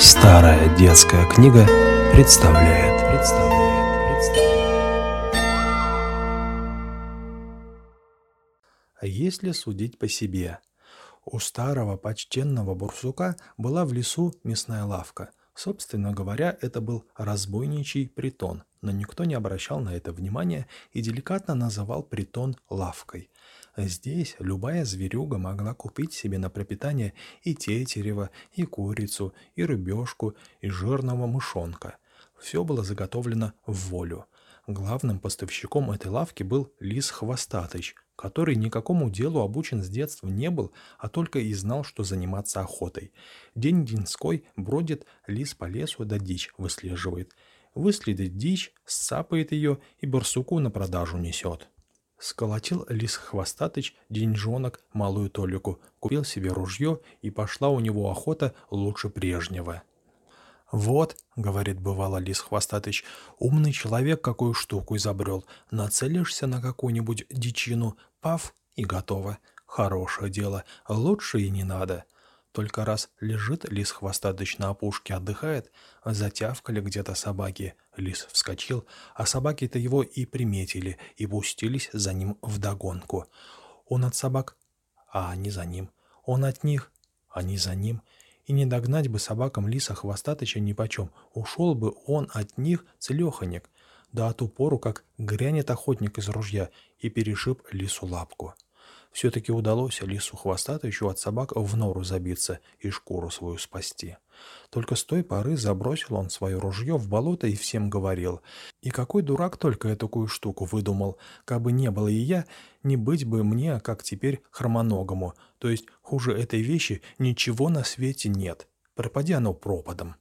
Старая детская книга представляет. А если судить по себе? У старого почтенного Барсука была в лесу мясная лавка. Собственно говоря, это был разбойничий притон, но никто не обращал на это внимания и деликатно называл притон лавкой. Здесь любая зверюга могла купить себе на пропитание и тетерева, и курицу, и рыбешку, и жирного мышонка. Все было заготовлено в волю. Главным поставщиком этой лавки был Лис-Хвостатый, который никакому делу обучен с детства не был, а только и знал, что заниматься охотой. День-деньской бродит лис по лесу да дичь выслеживает. Выследит дичь, сцапает ее и барсуку на продажу несет. Сколотил Лис-Хвостатый деньжонок малую толику, купил себе ружье, и пошла у него охота лучше прежнего. «Вот, — говорит бывало Лис-Хвостатый, — умный человек какую штуку изобрел. Нацелишься на какую-нибудь дичину, пав и готово. Хорошее дело, лучше и не надо». Только раз лежит Лис-Хвостатый на опушке, отдыхает, затявкали где-то собаки. Лис вскочил, а собаки-то его и приметили, и пустились за ним вдогонку. Он от собак, а они за ним. Он от них, они за ним. И не догнать бы собакам Лиса-Хвостатыча нипочем, ушел бы он от них целеханек, да от упору, как грянет охотник из ружья, и перешиб лису лапку. Все-таки удалось Лису-Хвостатычу от собак в нору забиться и шкуру свою спасти. Только с той поры забросил он свое ружье в болото и всем говорил. И какой дурак только этакую штуку выдумал, кабы не было и я, не быть бы мне, как теперь, хромоногому. То есть хуже этой вещи ничего на свете нет. Пропади оно пропадом.